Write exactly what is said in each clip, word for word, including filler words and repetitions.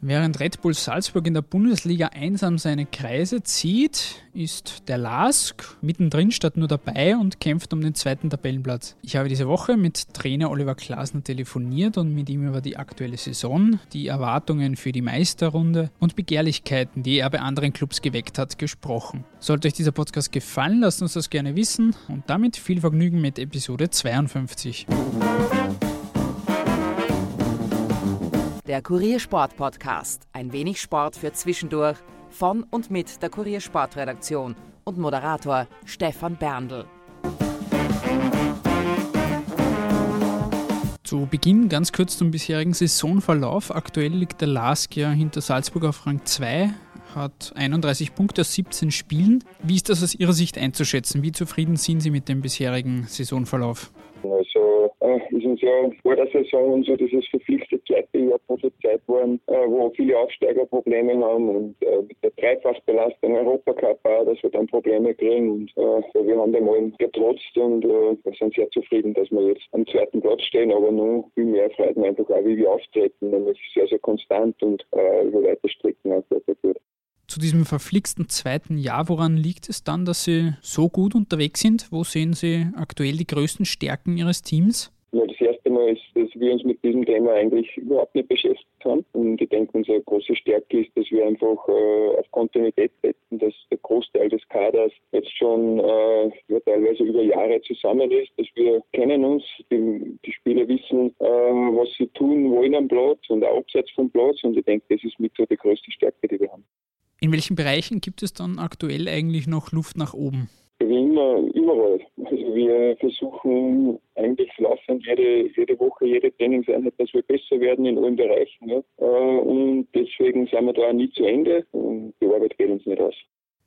Während Red Bull Salzburg in der Bundesliga einsam seine Kreise zieht, ist der L A S K mittendrin statt nur dabei und kämpft um den zweiten Tabellenplatz. Ich habe diese Woche mit Trainer Oliver Glasner telefoniert und mit ihm über die aktuelle Saison, die Erwartungen für die Meisterrunde und Begehrlichkeiten, die er bei anderen Clubs geweckt hat, gesprochen. Sollte euch dieser Podcast gefallen, lasst uns das gerne wissen und damit viel Vergnügen mit Episode zweiundfünfzig. Der Kuriersport-Podcast. Ein wenig Sport für zwischendurch. Von und mit der Kuriersportredaktion und Moderator Stefan Berndl. Zu Beginn ganz kurz zum bisherigen Saisonverlauf. Aktuell liegt der L A S K ja hinter Salzburg auf Rang zwei, hat einunddreißig Punkte aus siebzehn Spielen. Wie ist das aus Ihrer Sicht einzuschätzen? Wie zufrieden sind Sie mit dem bisherigen Saisonverlauf? Also äh, ist uns ja vor der Saison und so dieses verflixte zweite Jahr prophezeit worden, äh, wo viele Aufsteiger Probleme haben und äh, mit der Dreifachbelastung Europacup auch, dass wir dann Probleme kriegen. Und äh, wir haben dem allen getrotzt und äh, wir sind sehr zufrieden, dass wir jetzt am zweiten Platz stehen, aber nur viel mehr freut mich einfach auch, wie wir auftreten, nämlich sehr, sehr konstant und äh, über weite Strecken auch sehr, sehr gut. Zu diesem verflixten zweiten Jahr, woran liegt es dann, dass Sie so gut unterwegs sind? Wo sehen Sie aktuell die größten Stärken Ihres Teams? Ja, das erste Mal ist, dass wir uns mit diesem Thema eigentlich überhaupt nicht beschäftigt haben. Und ich denke, unsere große Stärke ist, dass wir einfach äh, auf Kontinuität setzen, dass der Großteil des Kaders jetzt schon äh, ja, teilweise über Jahre zusammen ist, dass wir kennen uns, die, die Spieler wissen, äh, was sie tun wollen am Platz und auch abseits vom Platz. Und ich denke, das ist mit so die größte Stärke, die wir haben. In welchen Bereichen gibt es dann aktuell eigentlich noch Luft nach oben? Wie immer, überall. Also wir versuchen eigentlich laufend jede, jede Woche, jede Trainingseinheit, dass wir besser werden in allen Bereichen. Ja. Und deswegen sind wir da nie zu Ende und die Arbeit geht uns nicht aus.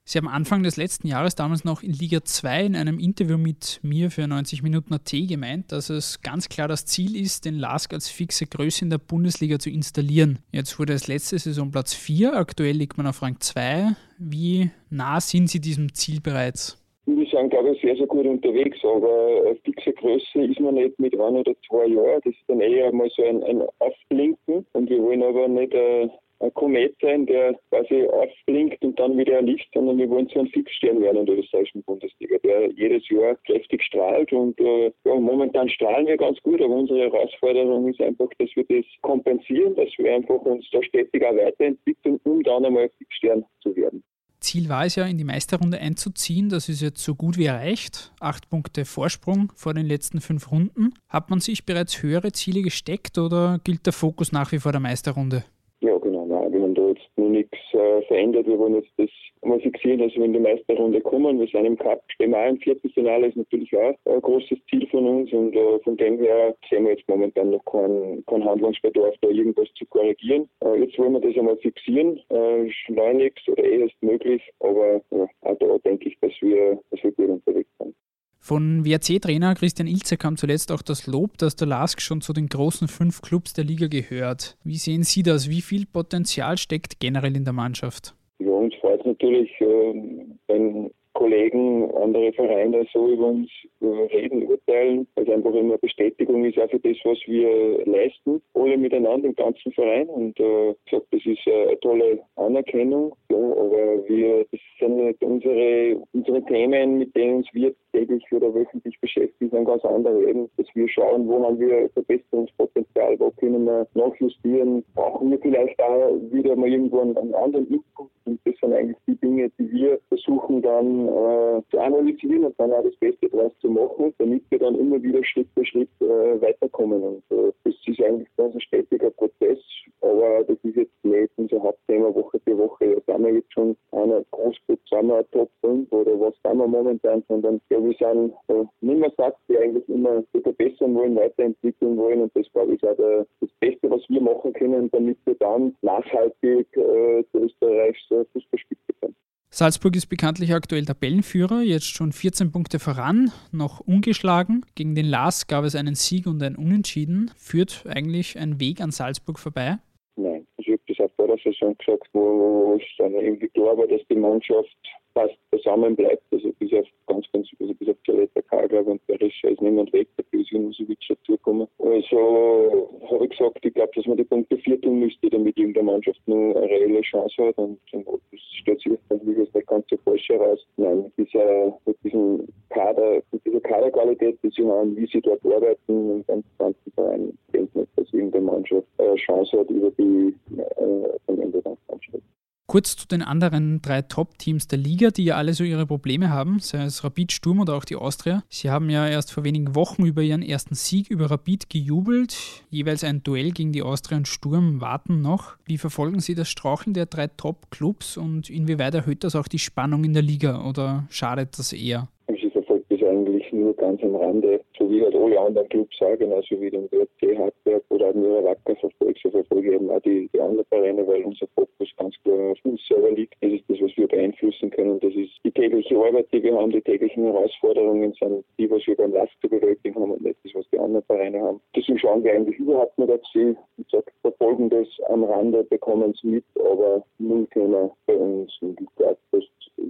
Sie haben Anfang des letzten Jahres, damals noch in Liga zwei, in einem Interview mit mir für neunzig minuten punkt a t gemeint, dass es ganz klar das Ziel ist, den L A S K als fixe Größe in der Bundesliga zu installieren. Jetzt wurde es letzte Saison Platz vier, aktuell liegt man auf Rang zwei. Wie nah sind Sie diesem Ziel bereits? Wir sind, glaube ich, sehr, sehr gut unterwegs, aber fixe Größe ist man nicht mit ein oder zwei Jahren. Das ist dann eher mal so ein, ein Aufblinken und wir wollen aber nicht Äh ein Komet sein, der quasi aufblinkt und dann wieder erlischt, sondern wir wollen so ein Fixstern werden in der österreichischen Bundesliga, der jedes Jahr kräftig strahlt und äh, ja, momentan strahlen wir ganz gut, aber unsere Herausforderung ist einfach, dass wir das kompensieren, dass wir einfach uns da stetig auch weiterentwickeln, um dann einmal Fixstern zu werden. Ziel war es ja, in die Meisterrunde einzuziehen. Das ist jetzt so gut wie erreicht. Acht Punkte Vorsprung vor den letzten fünf Runden. Hat man sich bereits höhere Ziele gesteckt oder gilt der Fokus nach wie vor der Meisterrunde? Ja, genau. Nein, wir haben da jetzt noch nichts äh, verändert. Wir wollen jetzt das einmal fixieren, dass wir in die Meisterrunde kommen. Wir sind im Cup, stehen auch im Viertelfinale, ist natürlich auch ein großes Ziel von uns. Und äh, von dem her sehen wir jetzt momentan noch keinen kein Handlungsbedarf, da irgendwas zu korrigieren. Äh, jetzt wollen wir das einmal fixieren, äh, schleunigst oder ehest möglich. Aber ja, auch da denke ich, dass wir, dass wir gut unterwegs sind. Von W A C-Trainer Christian Ilzer kam zuletzt auch das Lob, dass der L A S K schon zu den großen fünf Clubs der Liga gehört. Wie sehen Sie das? Wie viel Potenzial steckt generell in der Mannschaft? Ja, uns freut es natürlich, wenn Kollegen, andere Vereine so über uns reden, urteilen, weil es einfach immer Bestätigung ist auch für das, was wir leisten, alle miteinander im ganzen Verein. Und äh, ich glaube, das ist eine tolle Anerkennung. Ja, aber wir, das sind nicht unsere, unsere Themen, mit denen uns wir täglich oder wöchentlich beschäftigen, sind ganz andere eben, dass wir schauen, wo haben wir Verbesserungspotenzial, wo können wir nachjustieren, brauchen wir vielleicht auch wieder mal irgendwo einen, einen anderen Input. Und das sind eigentlich die Dinge, die wir versuchen dann äh, zu analysieren und dann auch das Beste daraus zu machen, damit wir dann immer wieder Schritt für Schritt äh, weiterkommen. Und äh, das ist eigentlich ganz ein stetiger Prozess, aber das ist jetzt nicht unser Hauptthema Woche für Woche. Da sind wir jetzt schon einer Großgruppe, sind wir Top fünf oder was sind wir momentan, sondern ja, wir sind äh, nicht mehr satt, die eigentlich immer verbessern wollen, weiterentwickeln wollen und das war ich auch der, das Beste, was wir machen können, damit wir dann nachhaltig äh, zu Österreichs äh, Fußballspiel bekommen. Salzburg ist bekanntlich aktuell Tabellenführer, jetzt schon vierzehn Punkte voran, noch ungeschlagen. Gegen den L A S K gab es einen Sieg und ein Unentschieden. Führt eigentlich ein Weg an Salzburg vorbei? Nein, ich habe das auch vor der Saison gesagt, wo es dann irgendwie klar war, dass die Mannschaft fast zusammen bleibt, also bis auf ganz, ganz, also bis auf Kalajdzic, glaube und Berisha ist niemand weg, dafür ist in Musowitsch dazugekommen. Also habe ich gesagt, ich glaube, dass man die Punkte vierteln müsste, damit irgendeine Mannschaft nur eine reelle Chance hat und es stellt sich natürlich das ganze Falsche heraus. Nein, mit dieser, mit diesem Kader, mit dieser Kaderqualität, die sie haben, wie sie dort arbeiten und ganz ganzen Verein, ich denke nicht, dass irgendeine Mannschaft eine Chance hat über die äh, am Ende dann ansteht. Kurz zu den anderen drei Top-Teams der Liga, die ja alle so ihre Probleme haben, sei es Rapid, Sturm oder auch die Austria. Sie haben ja erst vor wenigen Wochen über ihren ersten Sieg über Rapid gejubelt. Jeweils ein Duell gegen die Austria und Sturm warten noch. Wie verfolgen Sie das Straucheln der drei Top-Clubs und inwieweit erhöht das auch die Spannung in der Liga oder schadet das eher? Eigentlich nur ganz am Rande, so wie halt alle anderen Clubs sagen, genauso wie den W A C, Hartberg oder Admira Wacker verfolgt, so verfolge ich eben auch die, die anderen Vereine, weil unser Fokus ganz klar auf uns selber liegt. Das ist das, was wir beeinflussen können. Das ist die tägliche Arbeit, die wir haben, die täglichen Herausforderungen sind die, was wir beim LASK zu bewältigen haben und nicht das, was die anderen Vereine haben. Deswegen schauen wir eigentlich überhaupt nicht auf sie. Ich sage, verfolgen das am Rande, bekommen es mit, aber null Thema bei uns. Und ich glaube, das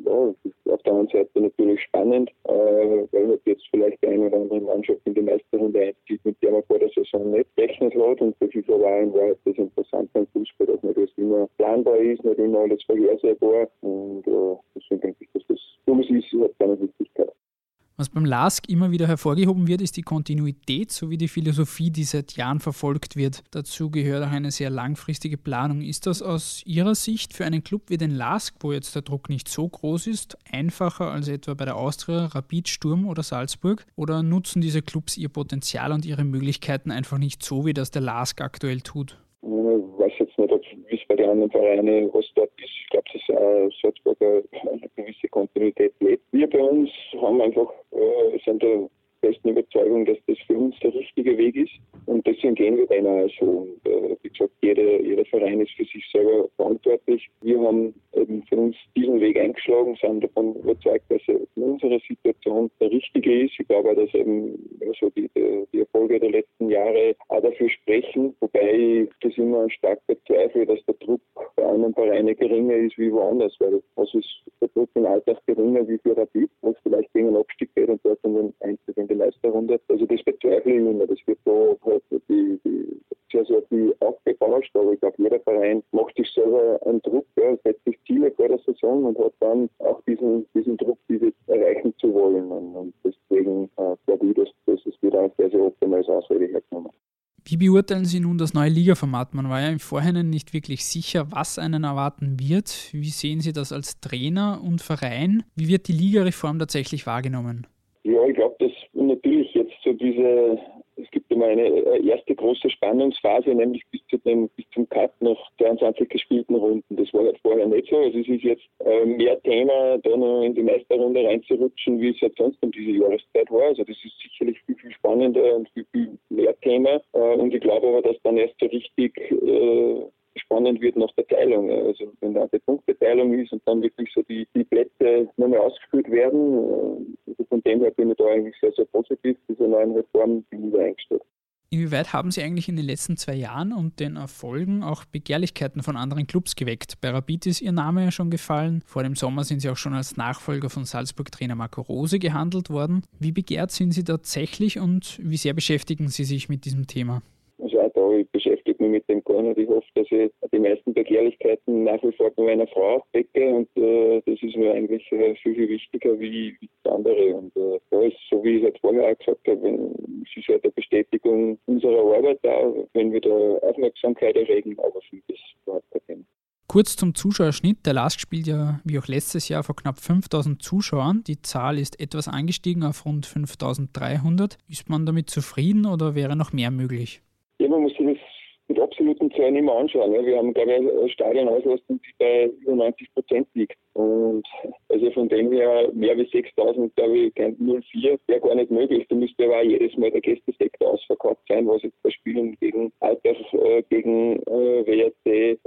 ja, ist auf der anderen Seite natürlich spannend, weil jetzt vielleicht die eine oder andere Mannschaft in die Meisterrunde einzieht, mit der man vor der Saison nicht gerechnet hat. Und das ist aber auch in Wahrheit das Interessante am Fußball, dass nicht alles immer planbar ist, nicht immer alles vorhersehbar. Und äh, deswegen denke ich, dass das dummes ist, hat keine Wichtigkeit. Was beim LASK immer wieder hervorgehoben wird, ist die Kontinuität sowie die Philosophie, die seit Jahren verfolgt wird. Dazu gehört auch eine sehr langfristige Planung. Ist das aus Ihrer Sicht für einen Club wie den LASK, wo jetzt der Druck nicht so groß ist, einfacher als etwa bei der Austria, Rapid, Sturm oder Salzburg? Oder nutzen diese Clubs ihr Potenzial und ihre Möglichkeiten einfach nicht so, wie das der LASK aktuell tut? Ich weiß jetzt nicht, ob es bei den anderen Vereinen, was dort ist. Ich glaube, dass Salzburg eine gewisse Kontinuität lebt. Wir bei uns haben einfach, äh, sind der festen Überzeugung, dass das für uns der richtige Weg ist. Und deswegen gehen wir beinahe so. Und, äh, wie gesagt, jeder, jeder Verein ist für sich selber verantwortlich. Wir haben eben für uns diesen Weg eingeschlagen, sind davon überzeugt, dass er in unserer Situation der richtige ist. Ich glaube auch, dass eben also die, die, die Erfolge der letzten Jahre auch dafür sprechen, wobei ich das immer stark bezweifle, dass der Druck bei anderen Vereinen geringer ist wie woanders, weil was ist der Druck im Alltag geringer wie für Rapid, was vielleicht gegen einen Abstieg geht und dort in den Einzel in die Meisterrunde. Also das bezweifle ich immer. Das wird so halt die, die sehr, sehr viel aufgebauscht, aber ich glaube, jeder Verein macht sich selber einen Druck, ja, setzt sich Ziele vor der Saison und hat dann auch diesen, diesen Druck, diese erreichen zu wollen. Und, und deswegen äh, glaube ich, dass das ist wieder eine sehr, sehr optimale Ausrede hergenommen. Wie beurteilen Sie nun das neue Ligaformat? Man war ja im Vorhinein nicht wirklich sicher, was einen erwarten wird. Wie sehen Sie das als Trainer und Verein? Wie wird die Ligareform tatsächlich wahrgenommen? Ja, ich glaube, dass natürlich jetzt so diese, es gibt immer eine erste große Spannungsphase, nämlich bis, zu dem, bis zum Cut nach zweiundzwanzig gespielten Runden. Das war halt vorher nicht so. Also es ist jetzt äh, mehr Thema, da noch in die Meisterrunde reinzurutschen, wie es halt sonst um diese Jahreszeit war. Also das ist sicherlich viel, viel spannender und viel, viel mehr Thema. Äh, und ich glaube aber, dass dann erst so richtig äh, spannend wird nach der Teilung. Also wenn da die Punktbeteilung ist und dann wirklich so die, die Plätze nochmal ausgeführt werden. Also von dem her bin ich da eigentlich sehr, sehr positiv dieser neuen Reform wieder eingestellt. Inwieweit haben Sie eigentlich in den letzten zwei Jahren und den Erfolgen auch Begehrlichkeiten von anderen Clubs geweckt? Bei Rapid ist Ihr Name ja schon gefallen. Vor dem Sommer sind Sie auch schon als Nachfolger von Salzburg-Trainer Marco Rose gehandelt worden. Wie begehrt sind Sie tatsächlich und wie sehr beschäftigen Sie sich mit diesem Thema? Also auch da, ich beschäftige mich mit dem gar nicht. Ich hoffe, dass ich die meisten Begehrlichkeiten nach wie vor bei meiner Frau aufdecke und äh, das ist mir eigentlich äh, viel, viel wichtiger wie, wie andere. Und äh, da ist, so wie ich es halt vorher auch gesagt habe, wenn, es ist halt eine Bestätigung unserer Arbeit da, wenn wir da Aufmerksamkeit erregen, aber viel ist überhaupt kein Thema. Kurz zum Zuschauerschnitt. Der LASK spielt ja wie auch letztes Jahr vor knapp fünftausend Zuschauern. Die Zahl ist etwas angestiegen auf rund fünftausenddreihundert. Ist man damit zufrieden oder wäre noch mehr möglich? Ja, man muss sich das mit absoluten Zahlen immer anschauen. Ja, wir haben, glaube ich, eine Stadionauslastung, die bei über neunzig Prozent liegt. Und also von dem her mehr als sechstausend, glaube ich, kein null vier, wäre gar nicht möglich. Da müsste aber auch jedes Mal der Gästesektor ausverkauft sein, was jetzt bei Spielen gegen Alters, äh, gegen äh, W A C, äh,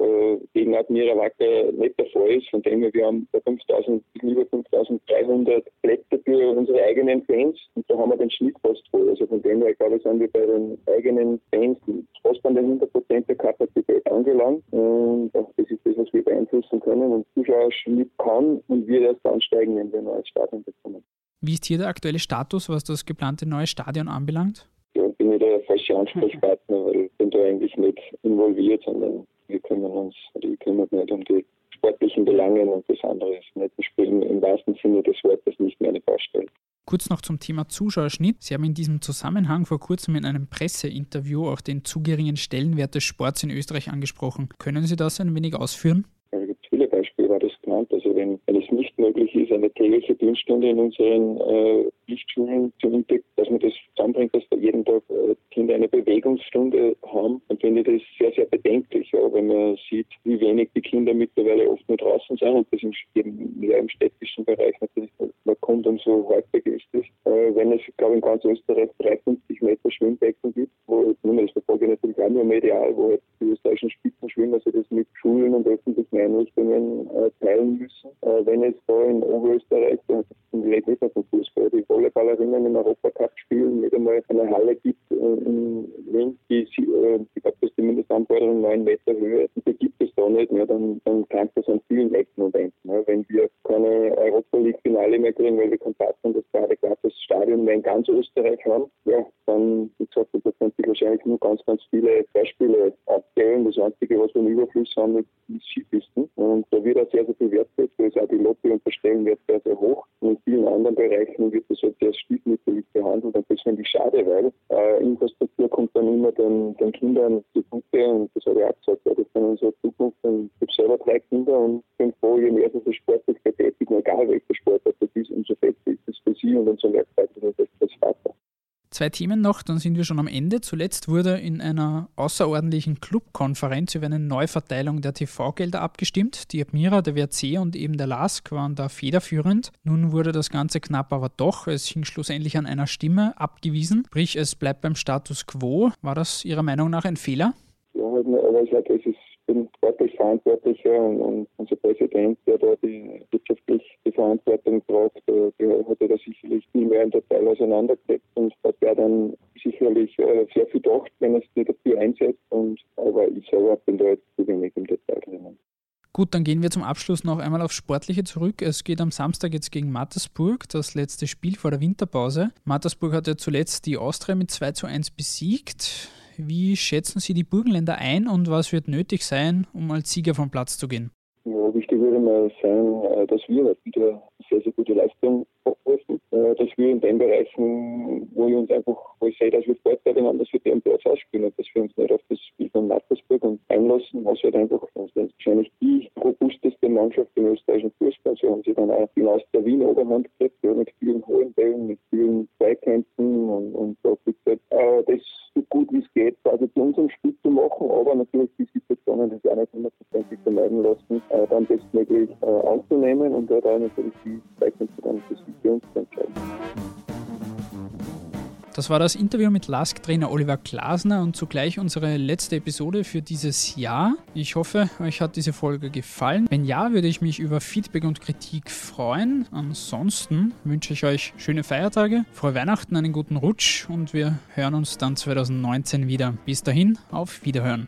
gegen Admira Wacker nicht der Fall ist. Von dem her, wir haben bei fünftausend, über fünftausenddreihundert Plätze für unsere eigenen Fans und da haben wir den Schnitt fast voll. Also von dem her, glaube ich, sind wir bei den eigenen Fans fast an der hundert Prozent der Kapazität angelangt und das ist das, was wir beeinflussen beeinflussen können und Zuschauerschnitt kann und wir erst ansteigen, wenn wir ein neues Stadion bekommen. Wie ist hier der aktuelle Status, was das geplante neue Stadion anbelangt? Ja, ich bin ja der falsche Ansprechpartner, weil ich bin da eigentlich nicht involviert, sondern wir kümmern uns, die kümmern nicht um die sportlichen Belangen und das andere ist nicht besprechen, im wahrsten Sinne des Wortes nicht meine Baustelle. Kurz noch zum Thema Zuschauerschnitt. Sie haben in diesem Zusammenhang vor kurzem in einem Presseinterview auch den zu geringen Stellenwert des Sports in Österreich angesprochen. Können Sie das ein wenig ausführen? Ja, da gibt es viele Beispiele, war das genannt. Also wenn, wenn es nicht möglich ist, eine tägliche Dienststunde in unseren äh, Pflichtschulen zu entdecken, dass man das zusammenbringt, dass da jeden Tag äh, Kinder eine Bewegungsstunde haben, dann finde ich das sehr, sehr bedenklich, ja, wenn man sieht, wie wenig die Kinder mittlerweile oft nur draußen sind und das im, eben, ja, im städtischen Bereich natürlich man kommt und so häufig ist es. Äh, wenn es, glaube ich, in ganz Österreich dreihundertfünfzig Meter Schwimmbecken gibt, wo nun, das verfolge ich natürlich auch nur medial, wo halt die österreichischen Spitzenschwimmer sich das mit Schulen und öffentlichen Einrichtungen äh, teilen müssen. Äh, wenn es da in Oberösterreich, und ich rede nicht mehr vom Fußball, die Volleyballerinnen im Europacup spielen, nicht einmal eine Halle gibt äh, in Linz, die, äh, ich glaube, das ist die Mindestanforderung neun Meter Höhe, und die gibt es da nicht mehr, dann, dann kann das an vielen Ecken und Enden. Ja. Wenn wir keine Europa League-Finale mehr kriegen, weil wir keinen Platz haben, das gerade gerade das Stadion mehr in ganz Österreich haben, ja, dann, wie gesagt, da könnte ich wahrscheinlich nur ganz, ganz viele Beispiele abzählen. Das Einzige, was wir im Überfluss haben, ist Skipisten. Und da wird auch sehr, sehr viel Wert gesetzt, da ist auch die Lobby und der Stellenwert sehr, sehr hoch. Und in vielen anderen Bereichen wird das halt sehr stiefmütterlich behandelt. Und das finde ich schade, weil äh, Infrastruktur kommt dann immer den, den Kindern zugute. Und das habe ich auch gesagt, ja, das ist dann unsere Zukunft. Und ich habe selber drei Kinder und bin froh, je mehr sie sportlich betätigen, egal welcher Sport das ist, umso besser ist es für sie und umso mehr Zeit ist es für das Vater. Zwei Themen noch, dann sind wir schon am Ende. Zuletzt wurde in einer außerordentlichen Clubkonferenz über eine Neuverteilung der T V-Gelder abgestimmt. Die Admira, der W A C und eben der LASK waren da federführend. Nun wurde das Ganze knapp, aber doch. Es hing schlussendlich an einer Stimme abgewiesen. Sprich, es bleibt beim Status quo. War das Ihrer Meinung nach ein Fehler? Ja, aber ich glaube, es ist bin sportlich verantwortlicher und, und unser Präsident, der da die wirtschaftlich die Verantwortung braucht, der hat da sicherlich viel mehr im Detail auseinandergesetzt und hat ja dann sicherlich äh, sehr viel gedacht, wenn er sich dafür einsetzt. Und, aber ich selber bin da jetzt zu wenig im Detail drinnen. Gut, dann gehen wir zum Abschluss noch einmal auf Sportliche zurück. Es geht am Samstag jetzt gegen Mattersburg, das letzte Spiel vor der Winterpause. Mattersburg hat ja zuletzt die Austria mit zwei zu eins besiegt. Wie schätzen Sie die Burgenländer ein und was wird nötig sein, um als Sieger vom Platz zu gehen? Ja, wichtig würde mal sein, dass wir wieder sehr, sehr gute Leistung abrufen, dass wir in den Bereichen, wo ich uns einfach, wo ich sehe, dass wir Vorteile haben, dass wir den Platz ausspielen und dass wir uns nicht auf das Spiel von Mattersburg einlassen, was halt einfach wahrscheinlich die robusteste Mannschaft im österreichischen Fußball. So haben sie dann auch hinaus der Wien Oberhand gekriegt, ja, mit vielen hohen Bällen, mit vielen Zweikämpfen und, und so halt, äh, das so gut wie es geht, quasi zu unserem Spiel zu machen, aber natürlich die Situationen, die sich auch nicht hundertprozentig vermeiden lassen, äh, dann bestmöglich äh, anzunehmen und da dann natürlich die Zweikämpfe dann für sich für uns zu entscheiden. Das war das Interview mit LASK-Trainer Oliver Glasner und zugleich unsere letzte Episode für dieses Jahr. Ich hoffe, euch hat diese Folge gefallen. Wenn ja, würde ich mich über Feedback und Kritik freuen. Ansonsten wünsche ich euch schöne Feiertage, frohe Weihnachten, einen guten Rutsch und wir hören uns dann zwanzig neunzehn wieder. Bis dahin, auf Wiederhören.